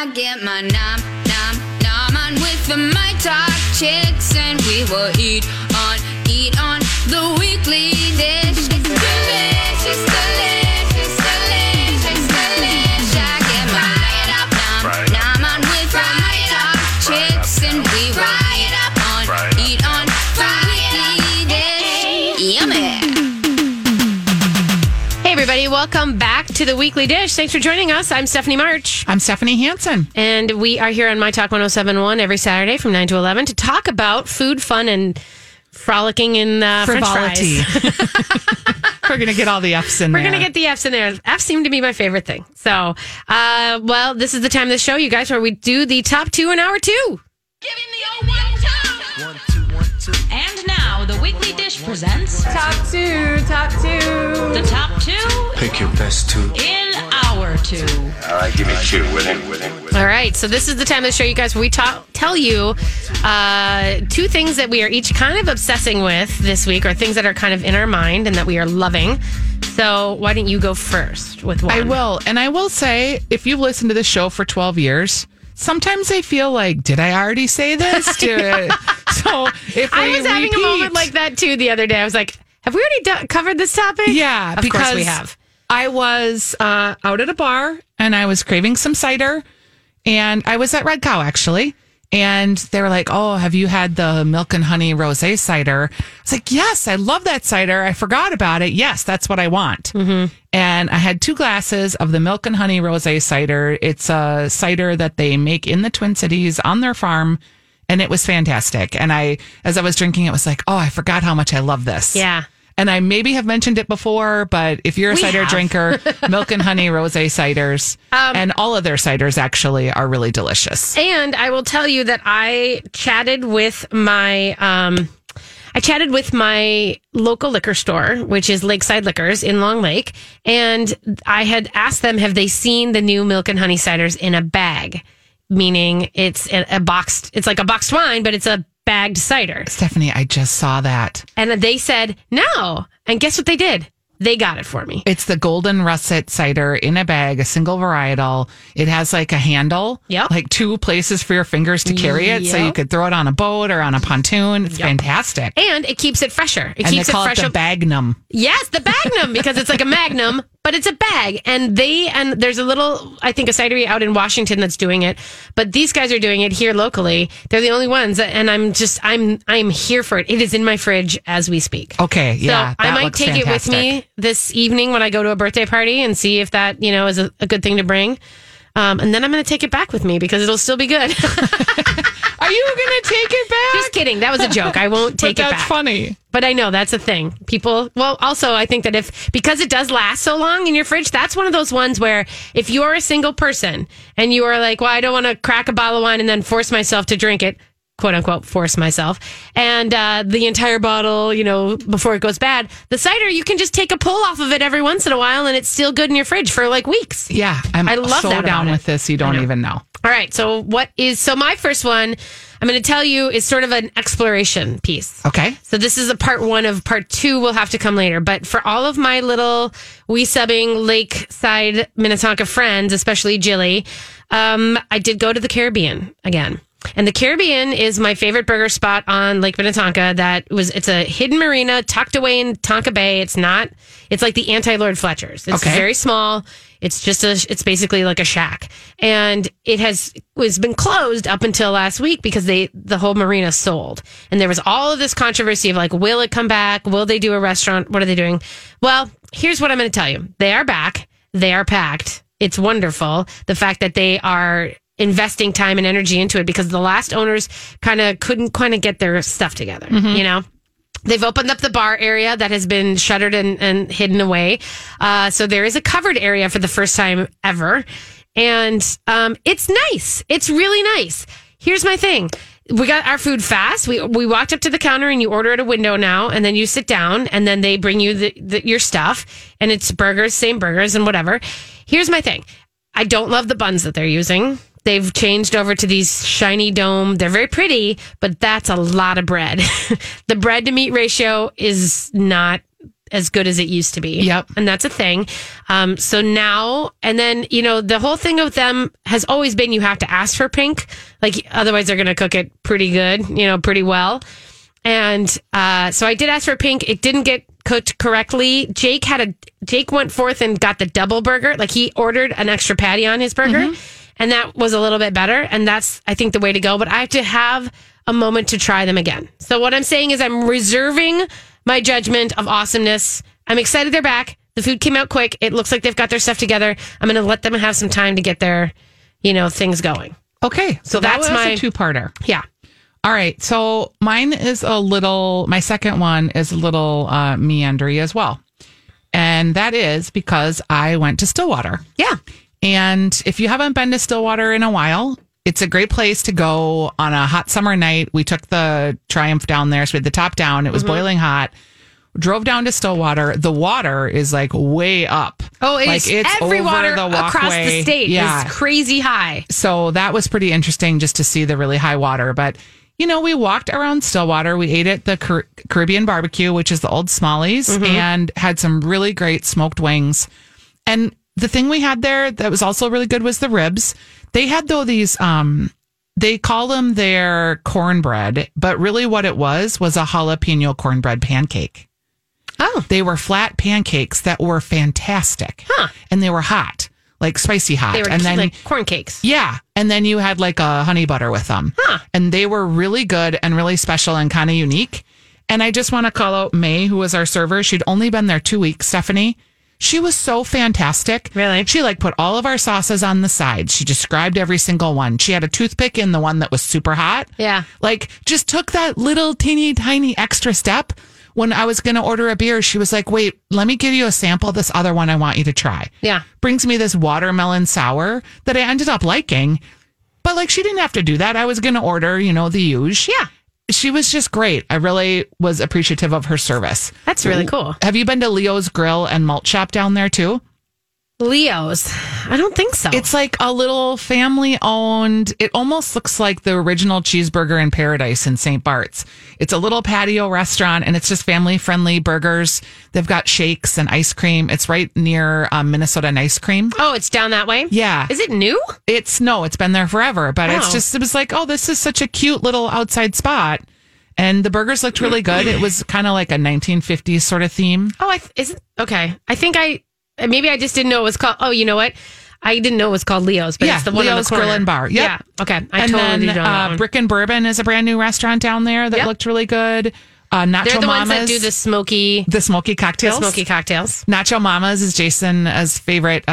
I get my nom, nom, nom on with the My Talk chicks, and we will eat on the Weekly Dish. It's delicious, delicious, delicious, delicious. I get my nom, nom, nom on with the My Talk chicks, and we will eat on the Weekly Dish. Yummy. Hey, everybody, welcome back to the Weekly Dish. Thanks for joining us. I'm Stephanie March. I'm Stephanie Hansen. And we are here on My Talk 107.1 every Saturday from 9 to 11 to talk about food, fun, and frolicking in frivolity. French fries. We're going to get all the F's in there. We're going to get the F's in there. F's seem to be my favorite thing. So, well, this is the time of the show, you guys, where we do the top two in hour two. Give him the old one, two. And now, the Weekly Dish presents... Top two. The top two... Pick your best two. ...in hour two. All right, give me two with him. All right, so this is the time of the show, you guys, where we tell you two things that we are each kind of obsessing with this week, or things that are kind of in our mind and that we are loving. So why don't you go first with one? I will, and I will say, if you've listened to this show for 12 years... Sometimes I feel like, did I already say this? So if I was having a moment like that too the other day. I was like, have we already covered this topic? Yeah, of course we have. I was out at a bar and I was craving some cider, and I was at Red Cow actually. And they were like, oh, have you had the milk and honey rosé cider? I was like, yes, I love that cider. I forgot about it. Yes, that's what I want. Mm-hmm. And I had 2 glasses of the milk and honey rosé cider. It's a cider that they make in the Twin Cities on their farm. And it was fantastic. And I, as I was drinking, it was like, oh, I forgot how much I love this. Yeah. And I maybe have mentioned it before, but if you're a cider drinker, milk and honey rosé ciders and all of their ciders actually are really delicious. And I will tell you that I chatted with my local liquor store, which is Lakeside Liquors in Long Lake, and I had asked them, have they seen the new milk and honey ciders in a bag? Meaning it's a boxed, it's like a boxed wine, but it's a bagged cider. Stephanie, I just saw that. And they said, no. And guess what they did? They got it for me. It's the golden russet cider in a bag, a single varietal. It has like a handle, like 2 places for your fingers to carry it. So you could throw it on a boat or on a pontoon. It's fantastic. And it keeps it fresher. It keeps it fresher. It the Bagnum. Yes, the Bagnum, because it's like a magnum, but it's a bag. And there's a little, I think, a cidery out in Washington that's doing it, but these guys are doing it here locally. They're the only ones, and I'm here for it. It is in my fridge as we speak. Okay, yeah, so I might take it with me this evening when I go to a birthday party and see if that is a good thing to bring. And then I'm going to take it back with me because it'll still be good. Are you going to take it back? Just kidding. That was a joke. I won't take it back. That's funny. But I know that's a thing. People, well, also, I think that because it does last so long in your fridge, that's one of those ones where if you're a single person and you are like, well, I don't want to crack a bottle of wine and then force myself to drink it, quote unquote, force myself, and the entire bottle, before it goes bad, the cider, you can just take a pull off of it every once in a while and it's still good in your fridge for like weeks. Yeah. I love so that down with this. You don't even know. All right. So my first one I'm going to tell you is sort of an exploration piece. Okay. So this is a part one of part two. We'll have to come later. But for all of my little wee-subbing Lakeside Minnetonka friends, especially Jilly, I did go to the Caribbean again. And the Caribbean is my favorite burger spot on Lake Minnetonka. It's a hidden marina tucked away in Tonka Bay. It's like the anti-Lord Fletcher's. It's very small. It's basically like a shack. And it has been closed up until last week because the whole marina sold. And there was all of this controversy of like, will it come back? Will they do a restaurant? What are they doing? Well, here's what I'm going to tell you. They are back. They are packed. It's wonderful. The fact that they are investing time and energy into it, because the last owners couldn't get their stuff together. Mm-hmm. They've opened up the bar area that has been shuttered and hidden away. So there is a covered area for the first time ever. And it's nice. It's really nice. Here's my thing. We got our food fast. We walked up to the counter and you order at a window now, and then you sit down and then they bring you your stuff, and it's burgers, same burgers and whatever. Here's my thing. I don't love the buns that they're using. They've changed over to these shiny dome. They're very pretty, but that's a lot of bread. The bread to meat ratio is not as good as it used to be. Yep. And that's a thing. So now, and then, you know, the whole thing of them has always been you have to ask for pink. Like, otherwise they're going to cook it pretty good, you know, pretty well. And so I did ask for pink. It didn't get cooked correctly. Jake went forth and got the double burger. Like, he ordered an extra patty on his burger. Mm-hmm. And that was a little bit better. And that's, I think, the way to go. But I have to have a moment to try them again. So what I'm saying is I'm reserving my judgment of awesomeness. I'm excited they're back. The food came out quick. It looks like they've got their stuff together. I'm going to let them have some time to get their, you know, things going. Okay. So that's my a two-parter. Yeah. All right. So mine is a little, my second one is a little meandery as well. And that is because I went to Stillwater. Yeah. And if you haven't been to Stillwater in a while, it's a great place to go on a hot summer night. We took the Triumph down there. So we had the top down. It was boiling hot. Drove down to Stillwater. The water is like way up. Oh, it's every water the across the state is crazy high. So that was pretty interesting just to see the really high water. But, you know, we walked around Stillwater. We ate at the Caribbean barbecue, which is the old Smalley's, and had some really great smoked wings. And the thing we had there that was also really good was the ribs. They had, though, these, they call them their cornbread, but really what it was a jalapeno cornbread pancake. Oh. They were flat pancakes that were fantastic. Huh. And they were hot, like spicy hot. They were and then, like corn cakes. Yeah. And then you had like a honey butter with them. Huh. And they were really good and really special and kind of unique. And I just want to call out May, who was our server. She'd only been there 2 weeks, Stephanie. She was so fantastic. Really? She like put all of our sauces on the side. She described every single one. She had a toothpick in the one that was super hot. Yeah. Like just took that little teeny tiny extra step. When I was going to order a beer, she was like, wait, let me give you a sample of this other one I want you to try. Yeah. Brings me this watermelon sour that I ended up liking. But like she didn't have to do that. I was going to order, you know, the usual. Yeah. She was just great. I really was appreciative of her service. That's really cool. Have you been to Leo's Grill and Malt Shop down there too? Leo's? I don't think so. It's like a little family-owned, it almost looks like the original Cheeseburger in Paradise in St. Bart's. It's a little patio restaurant, and it's just family-friendly burgers. They've got shakes and ice cream. It's right near Minnesota Nice Cream. Oh, it's down that way? Yeah. Is it new? No, it's been there forever, but it's just, it was like, oh, this is such a cute little outside spot. And the burgers looked really good. It was kind of like a 1950s sort of theme. Oh, I think maybe I just didn't know it was called. Oh, you know what? I didn't know it was called Leo's, but it's the one Leo's on the corner. Grill and Bar. Yep. Yeah. Okay. And then Brick and Bourbon is a brand new restaurant down there that looked really good. Nacho Mama's. They're the ones that do the smoky cocktails. Nacho Mama's is Jason's favorite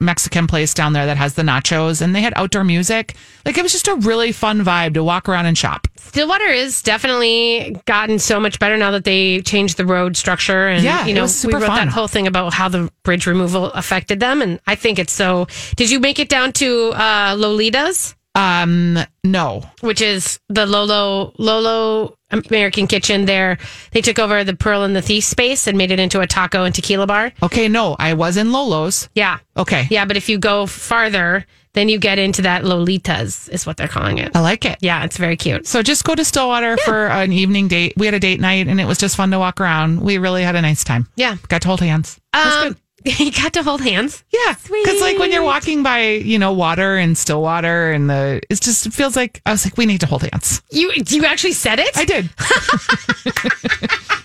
Mexican place down there that has the nachos, and they had outdoor music. Like, it was just a really fun vibe to walk around and shop. Stillwater is definitely gotten so much better now that they changed the road structure, and you know, it was super fun. That whole thing about how the bridge removal affected them, and I think it's so. Did you make it down to Lolita's? No, which is the Lolo American Kitchen there. They took over the Pearl and the Thief space and made it into a taco and tequila bar. Okay, no, I was in Lolo's. Yeah. Okay. Yeah, but if you go farther, then you get into that Lolita's is what they're calling it. I like it. Yeah, it's very cute. So just go to Stillwater for an evening date. We had a date night and it was just fun to walk around. We really had a nice time. Yeah. Got to hold hands. That's good. You got to hold hands? Yeah. Sweet. Because like when you're walking by, you know, water and Stillwater and it feels like, I was like, we need to hold hands. You actually said it? I did.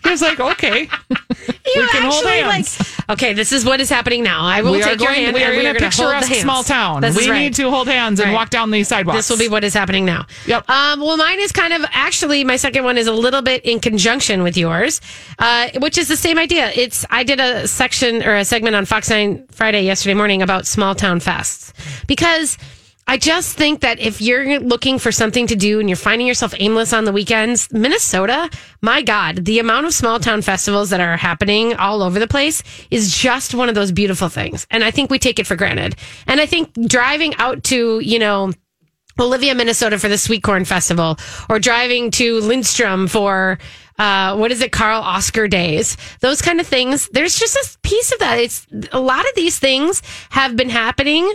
I was like, okay. You can hold hands. Like, okay, this is what is happening now. I will take your hand. We are in a picturesque small town. We need to hold hands and walk down these sidewalks. This will be what is happening now. Yep. Well, mine is kind of actually, my second one is a little bit in conjunction with yours, which is the same idea. I did a section or a segment on Fox 9 Friday yesterday morning about small town fests because I just think that if you're looking for something to do and you're finding yourself aimless on the weekends, Minnesota, my God, the amount of small town festivals that are happening all over the place is just one of those beautiful things. And I think we take it for granted. And I think driving out to, you know, Olivia, Minnesota for the Sweet Corn Festival or driving to Lindstrom for Carl Oscar Days, those kind of things. There's just a piece of that. It's a lot of these things have been happening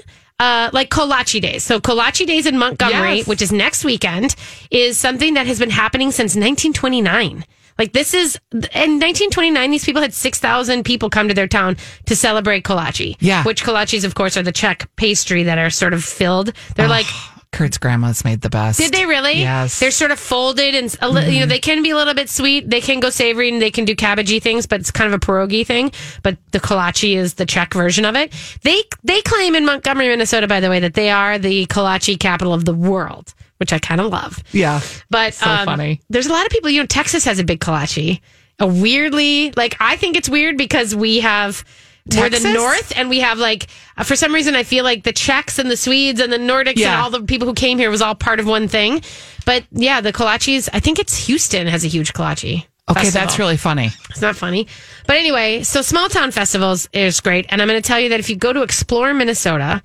like Kolache Days. So Kolache Days in Montgomery, which is next weekend, is something that has been happening since 1929. Like, this is, in 1929, these people had 6,000 people come to their town to celebrate kolache. Yeah. Which kolaches, of course, are the Czech pastry that are sort of filled. They're like... Kurt's grandma's made the best. Did they really? Yes. They're sort of folded and, you know, they can be a little bit sweet. They can go savory and they can do cabbagey things, but it's kind of a pierogi thing. But the kolache is the Czech version of it. They claim in Montgomery, Minnesota, by the way, that they are the kolache capital of the world, which I kind of love. Yeah. But so funny. There's a lot of people, you know, Texas has a big kolache. A weirdly, like, I think it's weird because we have... Texas? We're the North, and we have, like, for some reason, I feel like the Czechs and the Swedes and the Nordics and all the people who came here was all part of one thing. But, yeah, the kolaches, I think it's Houston has a huge kolache. Okay, That's really funny. It's not funny. But anyway, so small town festivals is great. And I'm going to tell you that if you go to Explore Minnesota,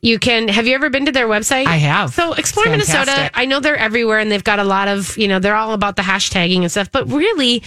you can, have you ever been to their website? I have. So Explore Minnesota, I know they're everywhere, and they've got a lot of, you know, they're all about the hashtagging and stuff, but really...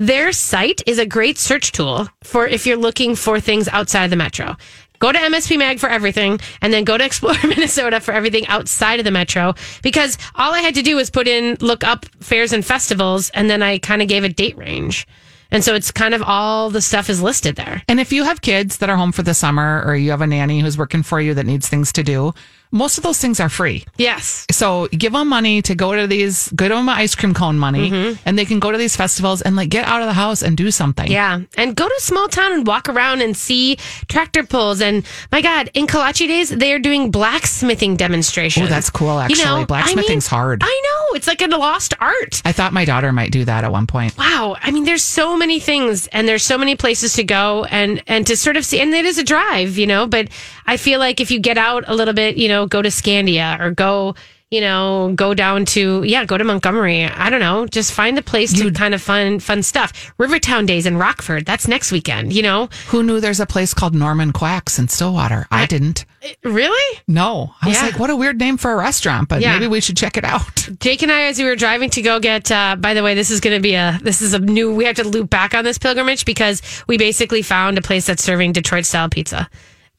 Their site is a great search tool for if you're looking for things outside the metro. Go to MSP Mag for everything, and then go to Explore Minnesota for everything outside of the metro, because all I had to do was put in, look up fairs and festivals, and then I kind of gave a date range. And so it's kind of all the stuff is listed there. And if you have kids that are home for the summer, or you have a nanny who's working for you that needs things to do, most of those things are free. Yes. So give them money to go to these, give them ice cream cone money, and they can go to these festivals and, like, get out of the house and do something. Yeah. And go to a small town and walk around and see tractor pulls. And my God, in Kolache Days, they are doing blacksmithing demonstrations. Oh, that's cool, actually. You know, blacksmithing's hard. I know. It's like a lost art. I thought my daughter might do that at one point. Wow. I mean, there's so many things, and there's so many places to go and to sort of see. And it is a drive, you know, but I feel like if you get out a little bit, you know, go to Scandia or go, you know, go down to, go to Montgomery. I don't know. Just find a place to kind of fun stuff. Rivertown Days in Rockford. That's next weekend, you know. Who knew there's a place called Norman Quacks in Stillwater? I didn't. Really? No. I was like, what a weird name for a restaurant, but maybe we should check it out. Jake and I, as we were driving to go get, by the way, we have to loop back on this pilgrimage because we basically found a place that's serving Detroit-style pizza.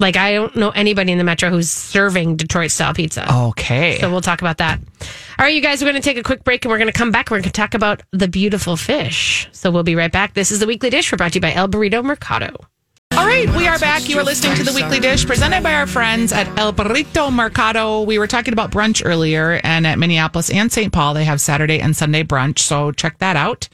Like, I don't know anybody in the metro who's serving Detroit-style pizza. Okay. So we'll talk about that. All right, you guys, we're going to take a quick break, and we're going to come back. We're going to talk about the beautiful fish. So we'll be right back. This is The Weekly Dish. We're brought to you by El Burrito Mercado. All right, we are back. You are listening to The Weekly Dish, presented by our friends at El Burrito Mercado. We were talking about brunch earlier, and at Minneapolis and St. Paul, they have Saturday and Sunday brunch, so check that out.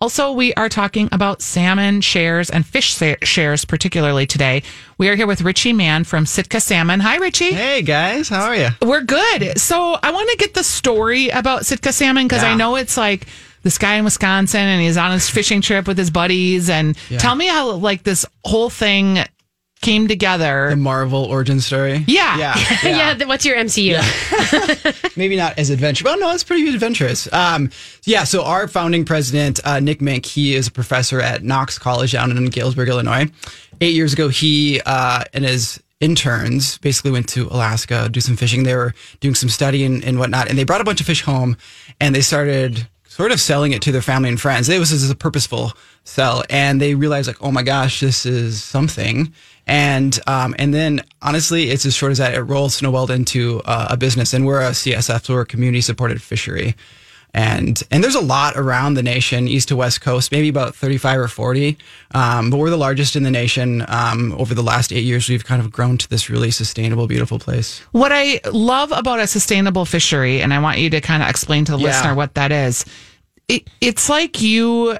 Also, we are talking about salmon shares and fish shares, particularly today. We are here with Richie Mann from Sitka Salmon. Hi, Richie. Hey, guys. How are you? We're good. So I want to get the story about Sitka Salmon, because I know it's like this guy in Wisconsin, and he's on his fishing trip with his buddies. And tell me how, like, this whole thing came together. The Marvel origin story. Yeah. What's your MCU? Yeah. Maybe not as adventurous. Well, no, it's pretty adventurous. So our founding president, Nick Mink, he is a professor at Knox College down in Galesburg, Illinois. 8 years ago, he and his interns basically went to Alaska to do some fishing. They were doing some study and whatnot, and they brought a bunch of fish home, and they started sort of selling it to their family and friends. It was just a purposeful sell, and they realized, like, oh my gosh, this is something. And then, honestly, it's as short as that. It rolled, snowballed into a business, and we're a CSF, so we're a community-supported fishery. And there's a lot around the nation, east to west coast, maybe about 35 or 40. But we're the largest in the nation. Over the last 8 years, we've kind of grown to this really sustainable, beautiful place. What I love about a sustainable fishery, and I want you to kind of explain to the listener what that is. It's like you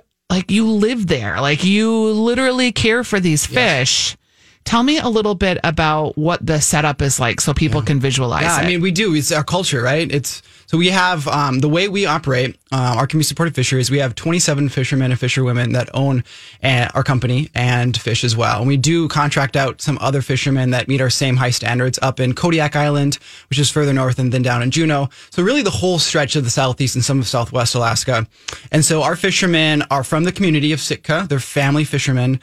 live there, like you literally care for these fish. Tell me a little bit about what the setup is like so people can visualize it. I mean, we do. It's our culture, right? So we have the way we operate our community-supported fisheries. We have 27 fishermen and fisherwomen that own our company and fish as well. And we do contract out some other fishermen that meet our same high standards up in Kodiak Island, which is further north, and then down in Juneau. So really the whole stretch of the southeast and some of southwest Alaska. And so our fishermen are from the community of Sitka. They're family fishermen.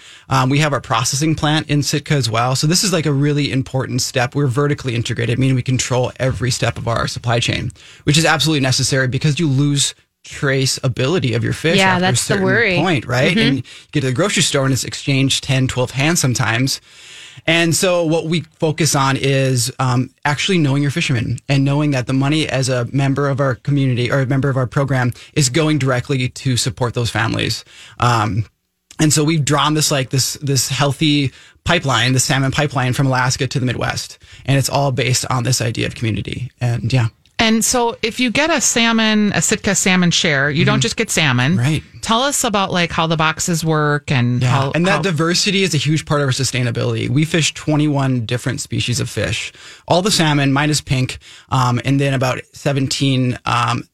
We have our processing plant in Sitka as well. So this is like a really important step. We're vertically integrated, meaning we control every step of our supply chain, which is absolutely necessary because you lose traceability of your fish after that's a certain point, right? And you get to the grocery store and it's exchanged 10, 12 hands sometimes. And so what we focus on is actually knowing your fishermen and knowing that the money as a member of our community or a member of our program is going directly to support those families. And so we've drawn this like this healthy pipeline, the salmon pipeline from Alaska to the Midwest. And it's all based on this idea of community. And yeah. And so if you get a Sitka salmon share, you don't just get salmon. Right. Tell us about like how the boxes work and how... And that diversity is a huge part of our sustainability. We fish 21 different species of fish. All the salmon, minus pink, and then about 17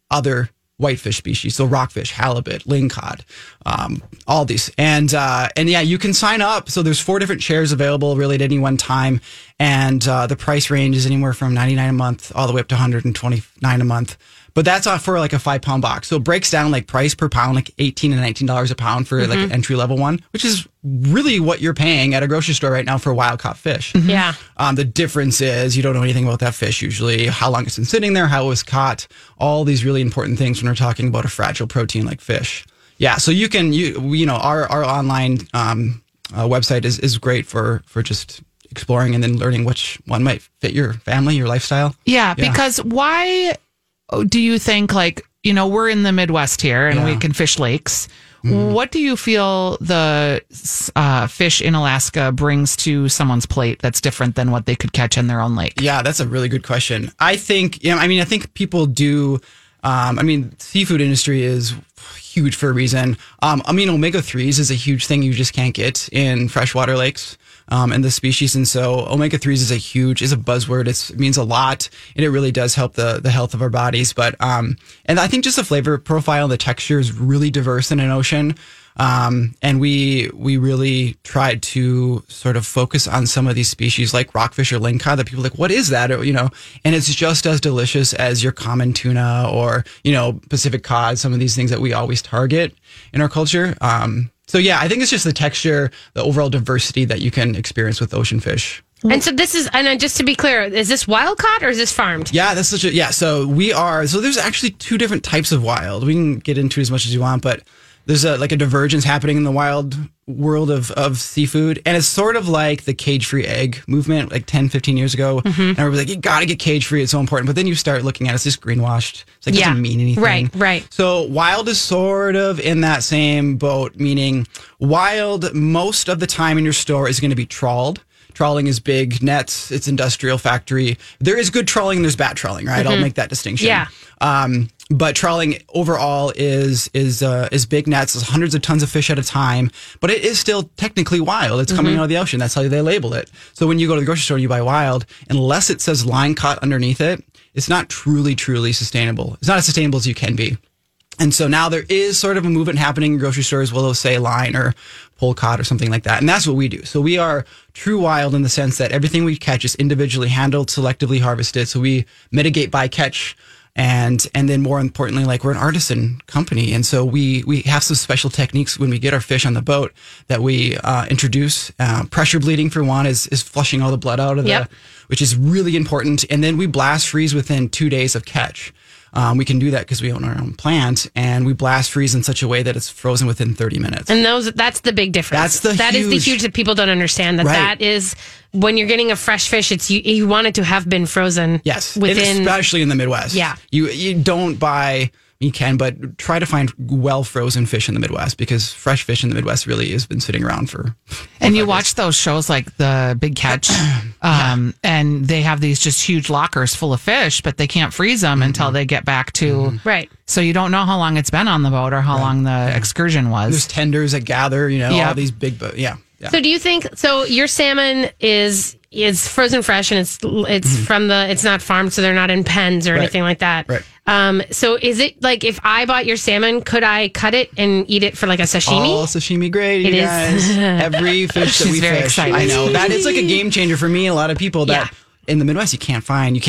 other whitefish species, so rockfish, halibut, lingcod, all these, and yeah, you can sign up. So there's 4 different shares available, really at any one time, and the price range is anywhere from $99 a month all the way up to $129 a month. But that's for like a 5-pound box, so it breaks down like price per pound, like $18 and $19 a pound for like an entry level one, which is really what you're paying at a grocery store right now for wild caught fish. Yeah. The difference is you don't know anything about that fish usually, how long it's been sitting there, how it was caught, all these really important things when we're talking about a fragile protein like fish. Yeah. So you can, you know, our online website is great for just exploring and then learning which one might fit your family, your lifestyle. Yeah. Because why do you think, like, you know, we're in the Midwest here and we can fish lakes. What do you feel the fish in Alaska brings to someone's plate that's different than what they could catch in their own lake? Yeah, that's a really good question. I think, I think people do, seafood industry is huge for a reason. Omega-3s is a huge thing you just can't get in freshwater lakes. And the species. And so omega-3s is a buzzword. It means a lot, and it really does help the health of our bodies. But, and I think just the flavor profile, the texture is really diverse in an ocean. And we really tried to sort of focus on some of these species like rockfish or lingcod that people are like, what is that? Or, you know, and it's just as delicious as your common tuna or, you know, Pacific cod, some of these things that we always target in our culture. So, yeah, I think it's just the texture, the overall diversity that you can experience with ocean fish. And so this is, and just to be clear, is this wild caught or is this farmed? Yeah, that's such a, so there's actually 2 different types of wild. We can get into as much as you want, but there's a divergence happening in the wild world of seafood. And it's sort of like the cage-free egg movement, like 10, 15 years ago. And everybody's like, you got to get cage-free. It's so important. But then you start looking at it, it's just greenwashed. It's like, it doesn't mean anything. Right. So wild is sort of in that same boat, meaning wild most of the time in your store is going to be trawled. Trawling is big nets. It's industrial factory. There is good trawling and there's bad trawling, right? I'll make that distinction. Yeah. But trawling overall is big nets. There's hundreds of tons of fish at a time, but it is still technically wild. It's coming out of the ocean. That's how they label it. So when you go to the grocery store and you buy wild, unless it says line caught underneath it, it's not truly sustainable. It's not as sustainable as you can be. And so now there is sort of a movement happening in grocery stores where they'll say line or pole cod or something like that. And that's what we do. So we are true wild in the sense that everything we catch is individually handled, selectively harvested. So we mitigate by catch. And then more importantly, like, we're an artisan company. And so we have some special techniques when we get our fish on the boat that we introduce. Pressure bleeding, for one, is flushing all the blood out of the, which is really important. And then we blast freeze within 2 days of catch. We can do that because we own our own plant, and we blast freeze in such a way that it's frozen within 30 minutes. And that's the big difference. That is the huge that people don't understand. That is when you're getting a fresh fish, it's you want it to have been frozen. Yes, within, especially in the Midwest. Yeah, you don't buy. You can, but try to find well-frozen fish in the Midwest, because fresh fish in the Midwest really has been sitting around for... And you watch those shows like The Big Catch, and they have these just huge lockers full of fish, but they can't freeze them until they get back to... Right. So you don't know how long it's been on the boat or how long the excursion was. There's tenders that gather, you know, all these big... So do you think... So your salmon is... It's frozen fresh, and it's from the. It's not farmed, so they're not in pens or anything like that. Right. So is it like, if I bought your salmon, could I cut it and eat it for like a sashimi? All sashimi grade, you guys. Every fish that we fish, excited. I know that is like a game changer for me. A lot of people that. Yeah. In the Midwest, you can't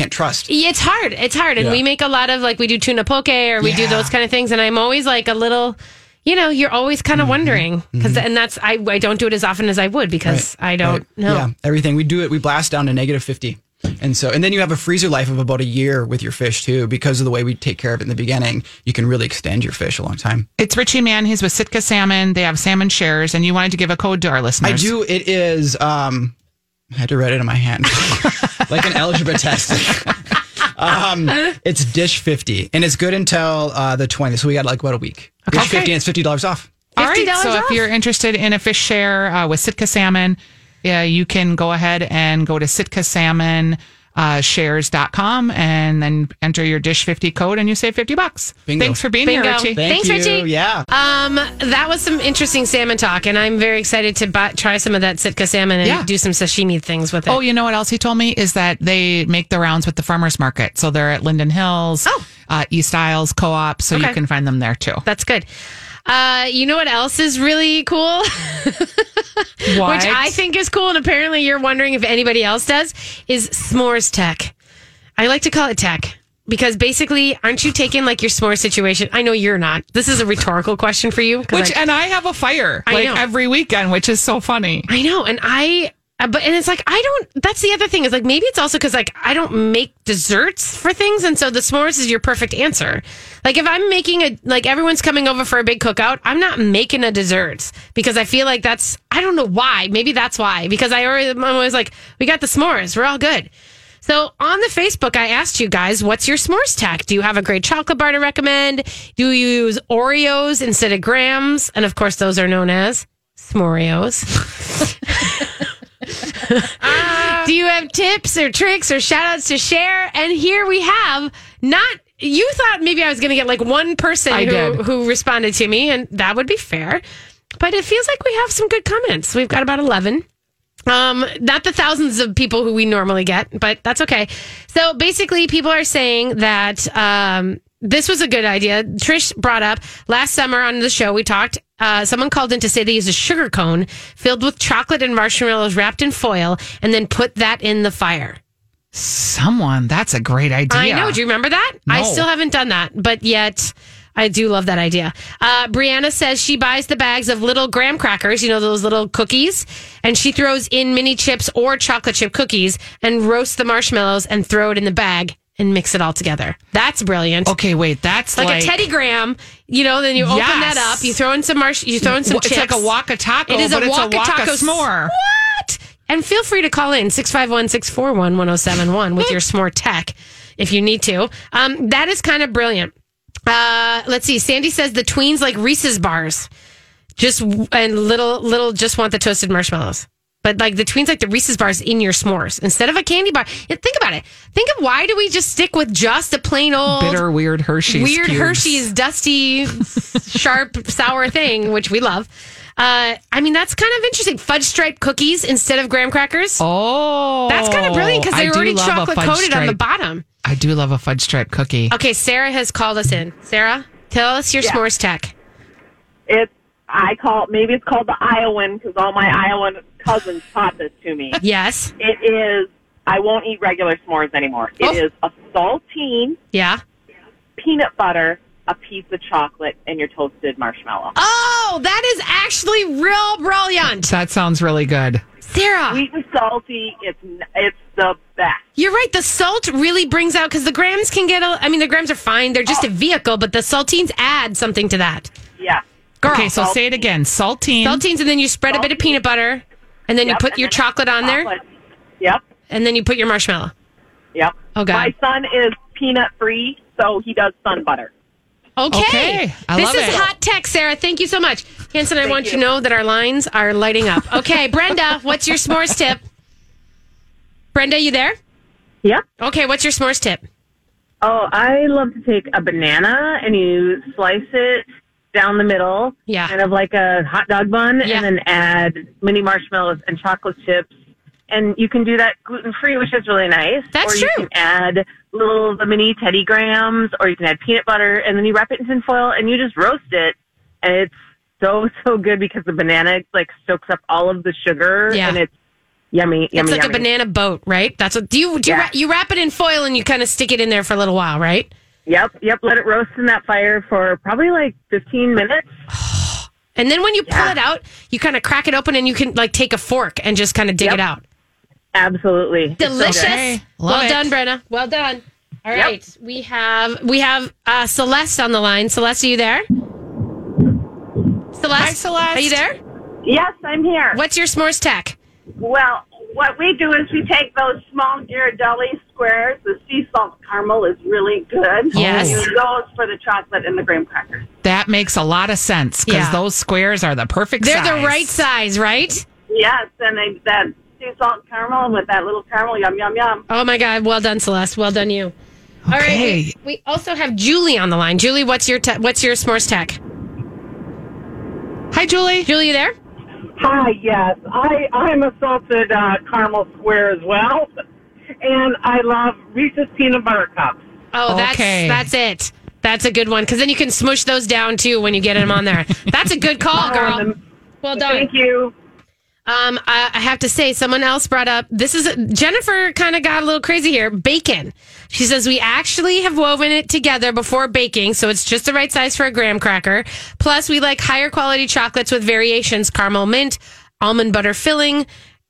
trust. It's hard, and we make a lot of, like, we do tuna poke or we do those kind of things, and I'm always like a little. You know, you're always kind of wondering, because, and that's, I don't do it as often as I would, because I don't know. Yeah, everything we do it, we blast down to -50. And so, and then you have a freezer life of about a year with your fish too, because of the way we take care of it in the beginning. You can really extend your fish a long time. It's Richie Mann. He's with Sitka Salmon. They have salmon shares, and you wanted to give a code to our listeners. I do. It is I had to write it on my hand. Like an algebra test. It's Dish 50, and it's good until the 20th. So we got like, what, a week? Dish 50, and it's $50 off. $50 All right, so off. If you're interested in a fish share with Sitka Salmon, yeah, you can go ahead and go to sitkasalmonshares.com and then enter your Dish 50 code and you save $50. Bingo. Thanks for being here, Richie. Thanks, Richie. Yeah. That was some interesting salmon talk, and I'm very excited to try some of that Sitka salmon and do some sashimi things with it. Oh, you know what else he told me is that they make the rounds with the farmers market. So they're at Linden Hills, East Isles, Co-op, so you can find them there too. That's good. You know what else is really cool? Which I think is cool, and apparently you're wondering if anybody else does, is s'mores tech. I like to call it tech because basically, aren't you taking like your s'more situation? I know you're not. This is a rhetorical question for you. And I have a fire every weekend, which is so funny. I know. And it's like, that's the other thing is like, maybe it's also because like, I don't make desserts for things. And so the s'mores is your perfect answer. Like if I'm making everyone's coming over for a big cookout, I'm not making a dessert because I feel like I don't know why. Maybe that's why, because I'm always like, we got the s'mores. We're all good. So on the Facebook, I asked you guys, what's your s'mores tech? Do you have a great chocolate bar to recommend? Do you use Oreos instead of grams? And of course, those are known as s'moreos. Do you have tips or tricks or shout outs to share? And here we have you thought maybe I was going to get like one person who responded to me, and that would be fair. But it feels like we have some good comments. We've got about 11. Not the thousands of people who we normally get, but that's okay. So basically, people are saying that this was a good idea. Trish brought up last summer on the show, we talked. Someone called in to say they use a sugar cone filled with chocolate and marshmallows wrapped in foil and then put that in the fire. That's a great idea. I know. Do you remember that? No. I still haven't done that, but yet I do love that idea. Brianna says she buys the bags of little graham crackers, you know, those little cookies, and she throws in mini chips or chocolate chip cookies and roasts the marshmallows and throw it in the bag. And mix it all together. That's brilliant. Okay, wait, that's like a Teddy Graham. You know, then you open that up. You throw in some chips. It's like a Waka Taco. It is a Waka Taco s'more. What? And feel free to call in 651-641-1071 with your s'more tech if you need to. That is kind of brilliant. Let's see. Sandy says the tweens like Reese's bars, just want the toasted marshmallows. But like the tweens, like the Reese's bars in your s'mores instead of a candy bar. Think about it. Think of why do we just stick with just a plain old bitter, weird Hershey's cubes. Hershey's dusty, sharp, sour thing, which we love. I mean, that's kind of interesting. Fudge stripe cookies instead of graham crackers. Oh, that's kind of brilliant because they're already chocolate coated on the bottom. I do love a fudge stripe cookie. Okay, Sarah has called us in. Sarah, tell us your s'mores tech. Maybe it's called the Iowan because all my Iowan cousins taught this to me. Yes. It is, I won't eat regular s'mores anymore. It is a saltine, peanut butter, a piece of chocolate, and your toasted marshmallow. Oh, that is actually real brilliant. That sounds really good. Sarah. Sweet and salty, it's the best. You're right. The salt really brings out, because the grams can get, the grams are fine. They're just a vehicle, but the saltines add something to that. Yeah. Girl. Okay, so say it again. Saltines, and then you spread a bit of peanut butter, and then you put your chocolate on there. Yep. And then you put your marshmallow. Yep. Oh, God. My son is peanut-free, so he does sun butter. Okay. I love it. This is hot tech, Sarah. Thank you so much. Hanson, I want you to know that our lines are lighting up. Okay, Brenda, what's your s'mores tip? Brenda, you there? Yep. Okay, what's your s'mores tip? Oh, I love to take a banana, and you slice it down the middle, kind of like a hot dog bun, and then add mini marshmallows and chocolate chips. And you can do that gluten-free, which is really nice. That's true. Or you can add the mini Teddy Grahams, or you can add peanut butter, and then you wrap it in tin foil, and you just roast it. And it's so good because the banana, like, soaks up all of the sugar, and it's yummy. It's like a banana boat, right? That's what you wrap it in foil, and you kind of stick it in there for a little while, right? Yep. Let it roast in that fire for probably like 15 minutes. And then when you pull it out, you kind of crack it open and you can like take a fork and just kind of dig it out. Absolutely. Delicious. Okay. Well done, Brenna. Well done. All right. Yep. We have Celeste on the line. Celeste, are you there? Celeste? Hi, Celeste. Are you there? Yes, I'm here. What's your s'mores tech? Well, What we do is we take those small Ghirardelli squares. The sea salt caramel is really good. Yes. Use those for the chocolate and the graham crackers. That makes a lot of sense because those squares are the perfect size. They're the right size, right? Yes, and that sea salt caramel with that little caramel, yum, yum, yum. Oh, my God. Well done, Celeste. Well done, you. Okay. All right. We also have Julie on the line. Julie, what's your s'mores tech? Hi, Julie. Julie, you there? Hi, yes. I'm a salted caramel square as well. And I love Reese's Peanut Butter Cups. Oh, that's it. That's a good one. Because then you can smush those down, too, when you get them on there. That's a good call, girl. Well done. Thank you. I have to say, someone else brought up, Jennifer kind of got a little crazy here, bacon. She says, we actually have woven it together before baking, so it's just the right size for a graham cracker. Plus, we like higher quality chocolates with variations, caramel mint, almond butter filling.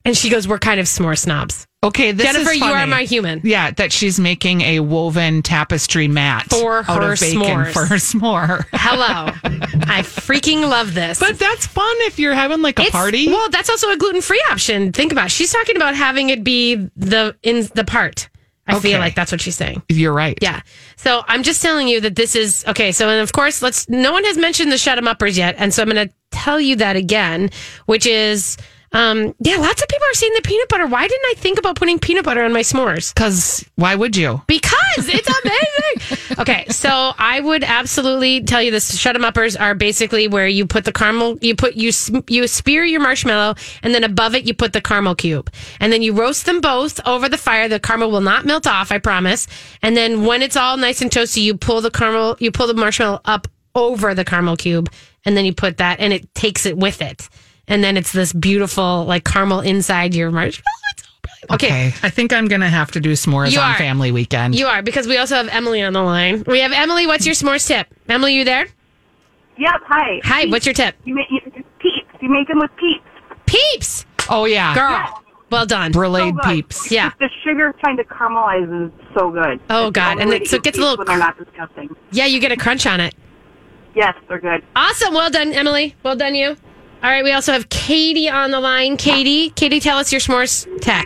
And she goes, we're kind of s'more snobs. Okay, this Jennifer, is funny. You are my human. Yeah, that she's making a woven tapestry mat for her s'mores. For her s'more. Hello. I freaking love this. But that's fun if you're having like a party. Well, that's also a gluten-free option. Think about it. She's talking about having it be the part. I feel like that's what she's saying. You're right. Yeah. So I'm just telling you that this is okay. So, and of course, no one has mentioned the shut 'em uppers yet. And so I'm going to tell you that again, which is. Lots of people are saying the peanut butter. Why didn't I think about putting peanut butter on my s'mores? Because why would you? Because it's amazing. Okay, so I would absolutely tell you this. Shut 'em uppers are basically where you put the caramel, you spear your marshmallow, and then above it you put the caramel cube. And then you roast them both over the fire. The caramel will not melt off, I promise. And then when it's all nice and toasty, you pull the marshmallow up over the caramel cube, and then you put that, and it takes it with it. And then it's this beautiful, like, caramel inside your marshmallow. It's so brilliant. Okay. I think I'm going to have to do s'mores on family weekend. You are, because we also have Emily on the line. We have Emily. What's your s'mores tip? Emily, you there? Yep. Hi. Hi. Peeps. What's your tip? Peeps. You make them with peeps. Peeps. Oh, yeah. Girl. Yeah. Well done. Brûlée so peeps. Yeah. The sugar kind of caramelizes so good. Oh, God. And so it gets a little. When they're not disgusting. Yeah, you get a crunch on it. Yes, they're good. Awesome. Well done, Emily. Well done, you. All right, we also have Katie on the line. Katie, tell us your s'mores tech.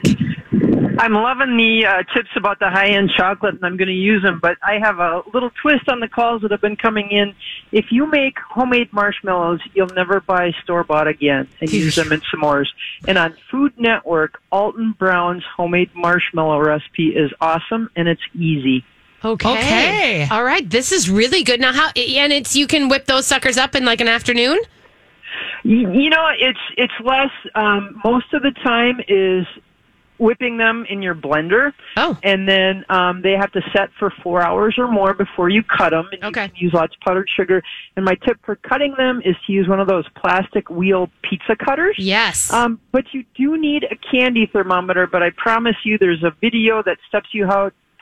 I'm loving the tips about the high-end chocolate, and I'm going to use them, but I have a little twist on the calls that have been coming in. If you make homemade marshmallows, you'll never buy store-bought again and use them in s'mores. And on Food Network, Alton Brown's homemade marshmallow recipe is awesome, and it's easy. Okay. All right, this is really good. Now, you can whip those suckers up in like an afternoon? You know, it's less, most of the time is whipping them in your blender. Oh. And then they have to set for 4 hours or more before you cut them. And you can use lots of powdered sugar. And my tip for cutting them is to use one of those plastic wheel pizza cutters. Yes. But you do need a candy thermometer, but I promise you there's a video that steps you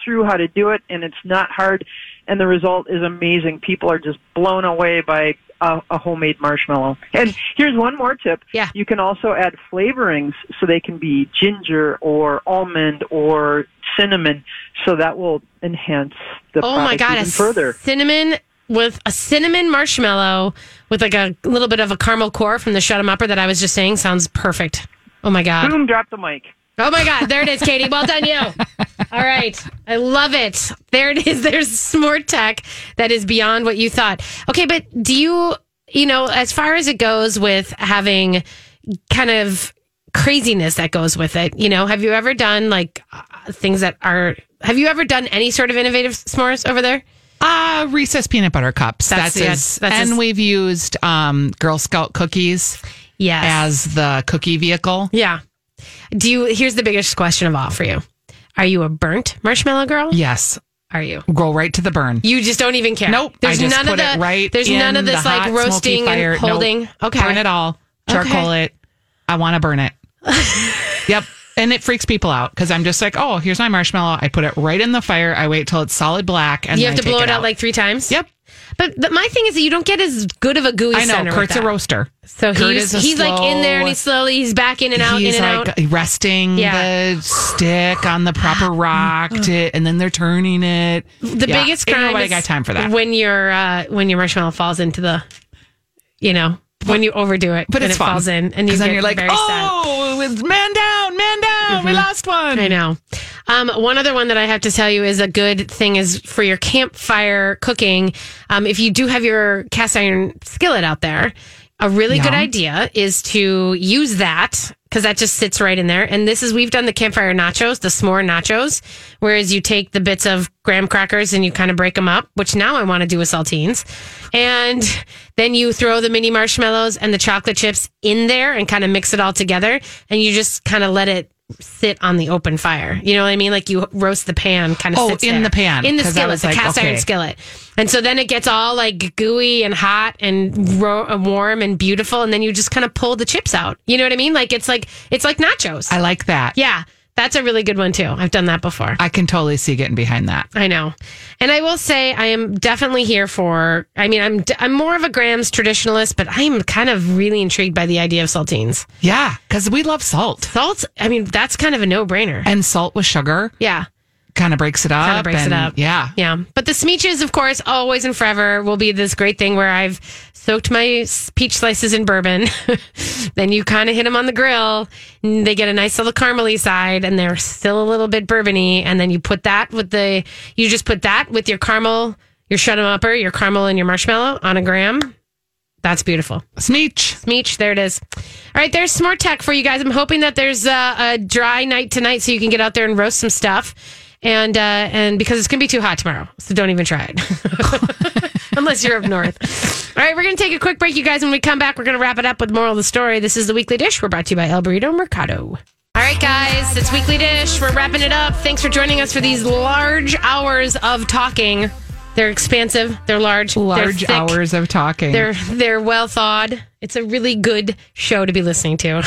through how to do it, and it's not hard. And the result is amazing. People are just blown away by a homemade marshmallow. And here's one more tip. Yeah. You can also add flavorings so they can be ginger or almond or cinnamon. So that will enhance the product even further. A cinnamon marshmallow with like a little bit of a caramel core from the shut 'em upper that I was just saying sounds perfect. Oh, my God. Boom, drop the mic. Oh, my God. There it is, Katie. Well done, you. All right. I love it. There it is. There's s'more tech that is beyond what you thought. Okay, but do you as far as it goes with having kind of craziness that goes with it, have you ever done like things that are, have you ever done any sort of innovative s'mores over there? Reese's Peanut Butter Cups. That's we've used Girl Scout cookies as the cookie vehicle. Yeah. Here's the biggest question of all for you. Are you a burnt marshmallow girl? Yes. Are you? Go right to the burn. You just don't even care. Nope. There's I just none put of the, it right There's in none of this like hot, roasting fire. And holding. Nope. Okay. Burn it all. Charcoal it. I want to burn it. Yep. And it freaks people out because I'm just like, oh, here's my marshmallow. I put it right in the fire. I wait till it's solid black. And you have to blow it out like 3 times? Yep. But my thing is that you don't get as good of a gooey center. I know, Kurt's a roaster. So he's like in there and he's back in and out, in and like out. He's like resting the stick on the proper rock and then they're turning it. The biggest crime ain't nobody got time for that. When your marshmallow falls into the, when you overdo it. But it's fun. It falls in and you're like, very sad. It's man down, man down. We lost one. I know. One other one that I have to tell you is a good thing is for your campfire cooking. If you do have your cast iron skillet out there, a really good idea is to use that, because that just sits right in there. And this is, we've done the campfire nachos, the s'more nachos, whereas you take the bits of graham crackers and you kind of break them up, which now I want to do with saltines. And then you throw the mini marshmallows and the chocolate chips in there and kind of mix it all together. And you just kind of let it sit on the open fire. You know what I mean? Like you roast the pan, kind of sits in there. The pan. In the skillet, the cast iron skillet. And so then it gets all like gooey and hot and warm and beautiful. And then you just kind of pull the chips out. You know what I mean? Like it's like nachos. I like that. Yeah. That's a really good one too. I've done that before. I can totally see getting behind that. I know. And I will say I am definitely here for, I mean, I'm more of a Graham's traditionalist, but I am kind of really intrigued by the idea of saltines. Yeah, because we love salt. Salt, I mean, that's kind of a no-brainer. And salt with sugar. Yeah. Kind of breaks it up. Yeah. Yeah. But the smeeches, of course, always and forever will be this great thing where I've soaked my peach slices in bourbon. Then you kind of hit them on the grill. And they get a nice little caramely side and they're still a little bit bourbony. And then you put that with your caramel, your shut 'em upper, your caramel and your marshmallow on a graham. That's beautiful. Smeech. There it is. All right. There's s'more tech for you guys. I'm hoping that there's a dry night tonight so you can get out there and roast some stuff. And because it's going to be too hot tomorrow, so don't even try it. Unless you're up north. All right, we're going to take a quick break, you guys. When we come back, we're going to wrap it up with moral of the story. This is the Weekly Dish. We're brought to you by El Burrito Mercado. All right, guys, it's Weekly Dish. We're wrapping it up. Thanks for joining us for these large hours of talking. They're expansive. They're large. Large they're hours of talking. They're well thawed. It's a really good show to be listening to.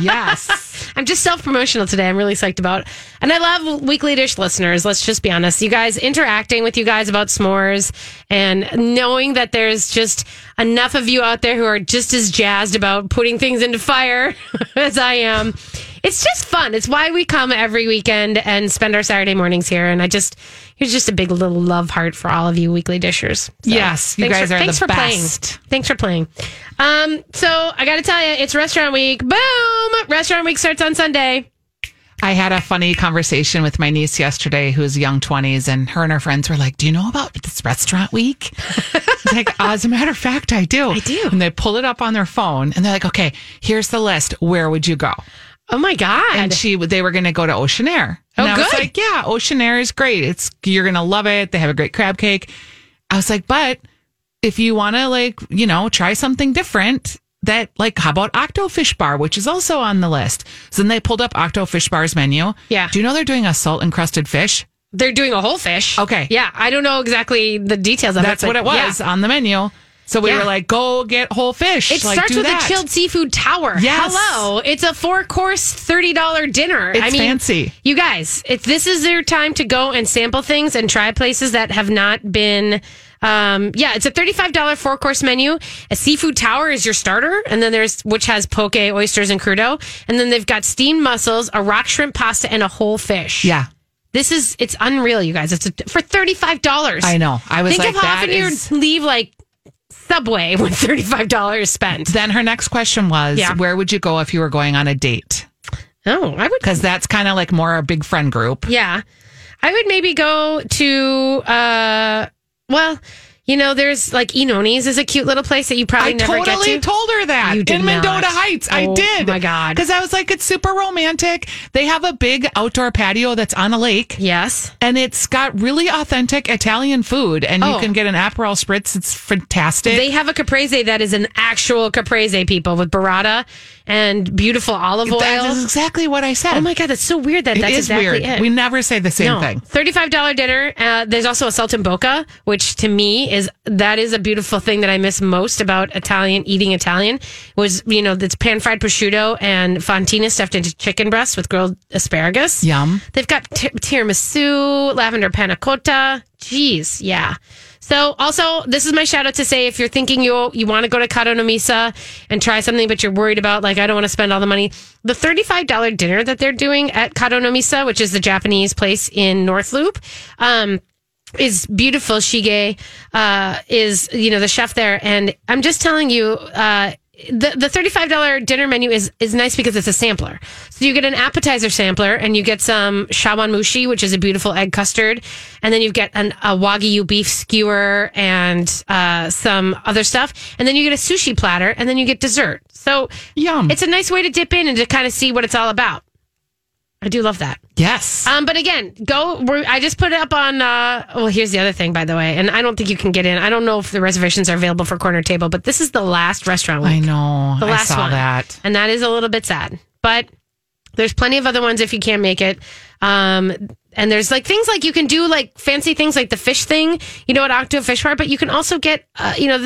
Yes. I'm just self-promotional today. I'm really psyched about it. And I love Weekly Dish listeners. Let's just be honest. You guys, interacting with you guys about s'mores and knowing that there's just enough of you out there who are just as jazzed about putting things into fire as I am. It's just fun. It's why we come every weekend and spend our Saturday mornings here. And here's just a big little love heart for all of you Weekly Dishers. So yes, you guys are the best. Thanks for playing. So I got to tell you, it's Restaurant Week. Boom! Restaurant Week starts on Sunday. I had a funny conversation with my niece yesterday, who's young 20s, and her friends were like, "Do you know about this Restaurant Week?" It's like, as a matter of fact, I do. And they pull it up on their phone, and they're like, "Okay, here's the list. Where would you go?" Oh my God. And they were going to go to Oceanair. And I was like, yeah, Oceanair is great. You're going to love it. They have a great crab cake. I was like, but if you want to try something different, how about Octo Fish Bar, which is also on the list. So then they pulled up Octo Fish Bar's menu. Yeah. Do you know they're doing a salt encrusted fish? They're doing a whole fish. Okay. Yeah. I don't know exactly the details of it. That's what it was on the menu. So we were like, go get whole fish. It starts with a chilled seafood tower. Yes. Hello. It's a 4-course, $30 dinner. It's fancy. You guys, this is their time to go and sample things and try places that have not been... it's a $35 4-course menu. A seafood tower is your starter. And then which has poke, oysters, and crudo. And then they've got steamed mussels, a rock shrimp pasta, and a whole fish. Yeah. It's unreal, you guys. It's for $35. I know. I was like, Think of how often you leave, Subway with $35 spent. Then her next question was, where would you go if you were going on a date? Oh, I would. Because that's kind of more a big friend group. Yeah. I would maybe go to, there's Enoni's is a cute little place that you probably never get to. I totally told her that. You did in Mendota Heights. I did. Oh my God. Because I was like, it's super romantic. They have a big outdoor patio that's on a lake. Yes. And it's got really authentic Italian food. And you can get an Aperol Spritz. It's fantastic. They have a caprese that is an actual caprese, people, with burrata and beautiful olive oil. That is exactly what I said. Oh my God, that's so weird that's exactly weird. It. We never say the same thing. $35 dinner. There's also a salt and bocca, which to me is a beautiful thing that I miss most about eating Italian was, that's pan-fried prosciutto and fontina stuffed into chicken breasts with grilled asparagus. Yum. They've got tiramisu, lavender panna cotta. Jeez, yeah. So also, this is my shout out to say, if you're thinking you want to go to Kado no Misa and try something, but you're worried about, I don't want to spend all the money. The $35 dinner that they're doing at Kado no Misa, which is the Japanese place in North Loop, is beautiful. Shige is the chef there, and I'm just telling you, the $35 dinner menu is nice because it's a sampler. So you get an appetizer sampler and you get some shawanmushi, which is a beautiful egg custard. And then you get a wagyu beef skewer and some other stuff. And then you get a sushi platter and then you get dessert. So yum. It's a nice way to dip in and to kind of see what it's all about. I do love that. Yes. But again, I just put it up on, well, here's the other thing, by the way, and I don't think you can get in. I don't know if the reservations are available for corner table, but this is the last restaurant week. I know. The last one. That. And that is a little bit sad, but there's plenty of other ones if you can't make it. And there's like things like you can do like fancy things like the fish thing, at Octo Fish Bar, but you can also get, the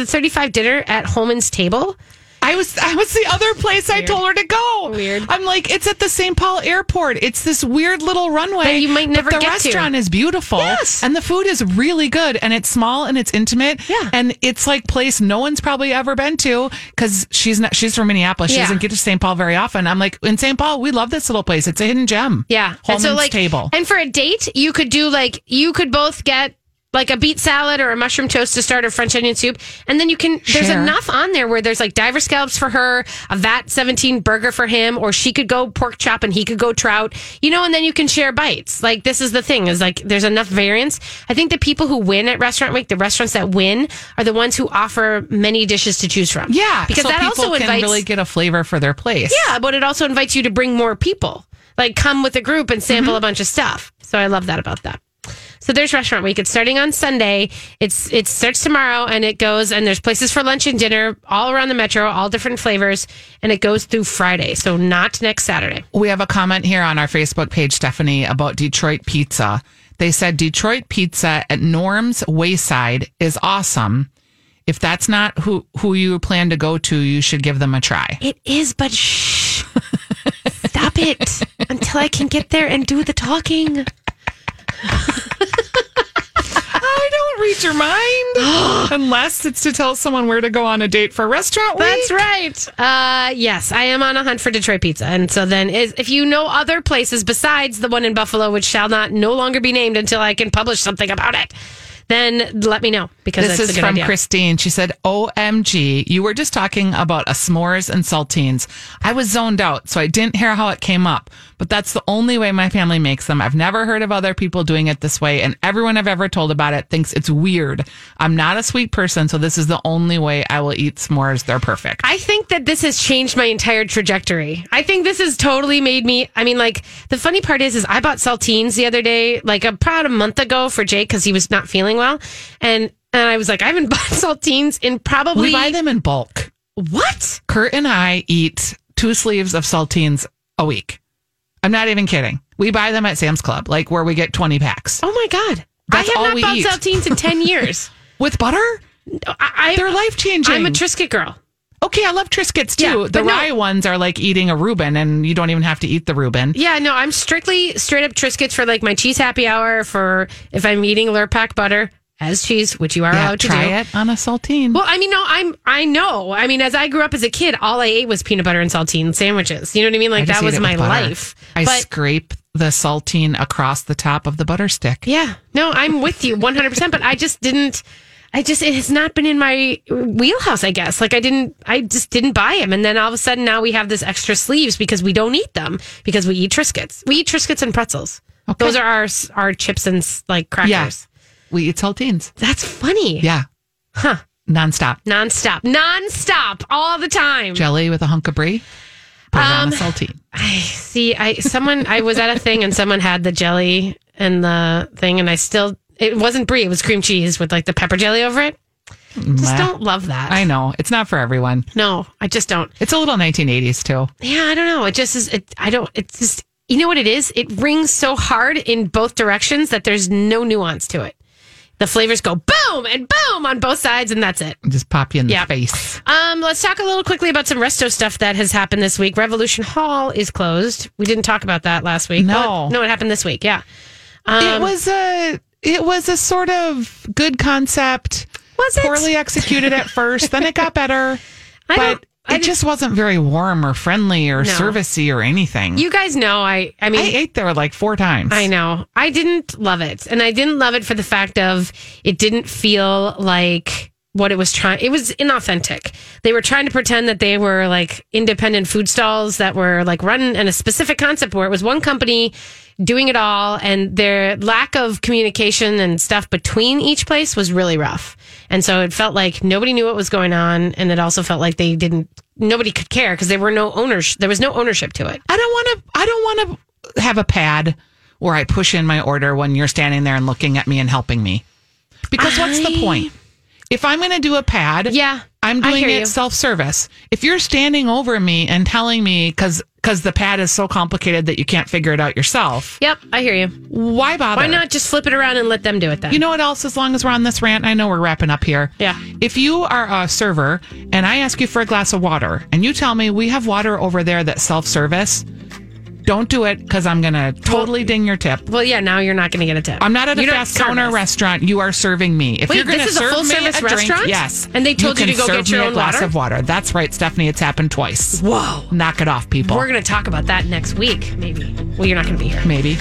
$35 dinner at Holman's Table. I was the other place weird. I told her to go. Weird. I'm like, it's at the St. Paul airport. It's this weird little runway. That you might never get to. The restaurant is beautiful. Yes. And the food is really good. And it's small and it's intimate. Yeah. And it's like place no one's probably ever been to because she's from Minneapolis. She doesn't get to St. Paul very often. I'm like, in St. Paul, we love this little place. It's a hidden gem. Yeah. Holman's Table. And for a date, you could do you could both get like a beet salad or a mushroom toast to start or French onion soup. And then there's enough on there where there's like diver scallops for her, a VAT 17 burger for him, or she could go pork chop and he could go trout, and then you can share bites. Like this is the thing is like there's enough variance. I think the people who win at Restaurant Week, the restaurants that win are the ones who offer many dishes to choose from. Yeah. Because so that also invites people can really get a flavor for their place. Yeah. But it also invites you to bring more people, like come with a group and sample a bunch of stuff. So I love that about that. So there's Restaurant Week. It's starting on Sunday. It starts tomorrow, and it goes, and there's places for lunch and dinner all around the metro, all different flavors, and it goes through Friday, so not next Saturday. We have a comment here on our Facebook page, Stephanie, about Detroit pizza. They said, Detroit pizza at Norm's Wayside is awesome. If that's not who you plan to go to, you should give them a try. It is, but shh. Stop it until I can get there and do the talking. I don't read your mind unless it's to tell someone where to go on a date for a restaurant week. That's right. Yes, I am on a hunt for Detroit pizza. And so then if you know other places besides the one in Buffalo, which shall no longer be named until I can publish something about it, then let me know because this is a good idea. Christine. She said, OMG, you were just talking about a s'mores and saltines. I was zoned out, so I didn't hear how it came up, but that's the only way my family makes them. I've never heard of other people doing it this way, and everyone I've ever told about it thinks it's weird. I'm not a sweet person, so this is the only way I will eat s'mores. They're perfect. I think that this has changed my entire trajectory. I think this has totally made me, the funny part is I bought saltines the other day, about a month ago for Jake because he was not feeling well, and I was like, I haven't bought saltines in probably... We buy them in bulk. What? Kurt and I eat 2 sleeves of saltines a week. I'm not even kidding. We buy them at Sam's Club, where we get 20 packs. Oh my God. That's all we eat. I have not bought saltines in 10 years. With butter? They're life-changing. I'm a Triscuit girl. Okay, I love Triscuits too. Yeah, the rye ones are like eating a Reuben, and you don't even have to eat the Reuben. Yeah, no, I'm straight up Triscuits for my cheese happy hour, for if I'm eating Lurpak butter as cheese, which you are allowed to do. Try it on a saltine. Well, I know. As I grew up as a kid, all I ate was peanut butter and saltine sandwiches. You know what I mean? That was my life. I scrape the saltine across the top of the butter stick. Yeah, no, I'm with you 100%, but I just didn't. It has not been in my wheelhouse, I guess. I just didn't buy them. And then all of a sudden now we have this extra sleeves because we don't eat them because we eat Triscuits. We eat Triscuits and pretzels. Okay. Those are our chips and crackers. Yeah. We eat saltines. That's funny. Yeah. Huh. Nonstop. All the time. Jelly with a hunk of brie. Put on a saltine. I was at a thing and someone had the jelly and the thing and it wasn't brie, it was cream cheese with the pepper jelly over it. Just don't love that. I know. It's not for everyone. No, I just don't. It's a little 1980s too. Yeah, I don't know. It just is, it's just, what it is? It rings so hard in both directions that there's no nuance to it. The flavors go boom and boom on both sides, and that's it. Just pop you in the face. Let's talk a little quickly about some resto stuff that has happened this week. Revolution Hall is closed. We didn't talk about that last week. No. Oh, no, it happened this week. Yeah. It was a sort of good concept. Was it? Poorly executed at first. Then it got better. It just wasn't very warm or friendly or servicey or anything. You guys know I ate there 4 times. I know. I didn't love it. And I didn't love it for the fact of it didn't feel like what it was trying. It was inauthentic. They were trying to pretend that they were like independent food stalls that were like run in a specific concept where it was one company doing it all, and their lack of communication and stuff between each place was really rough. And so it felt like nobody knew what was going on, and it also felt like they didn't, nobody could care because there were no owners. There was no ownership to it. I don't want to have a pad where I push in my order when you're standing there and looking at me and helping me. Because what's the point? If I'm going to do a pad, I'm doing it self-service. If you're standing over me and telling me because the pad is so complicated that you can't figure it out yourself. Yep, I hear you. Why bother? Why not just flip it around and let them do it then? You know what else? As long as we're on this rant, I know we're wrapping up here. Yeah. If you are a server and I ask you for a glass of water and you tell me we have water over there that's self-service, don't do it because I'm going to totally ding your tip. Well, yeah, now you're not going to get a tip. I'm not at a fast counter restaurant. You are serving me. If you're going to serve me a drink, yes. And they told you to go get your own glass of water. That's right, Stephanie. It's happened twice. Whoa. Knock it off, people. We're going to talk about that next week, maybe. Well, you're not going to be here. Maybe.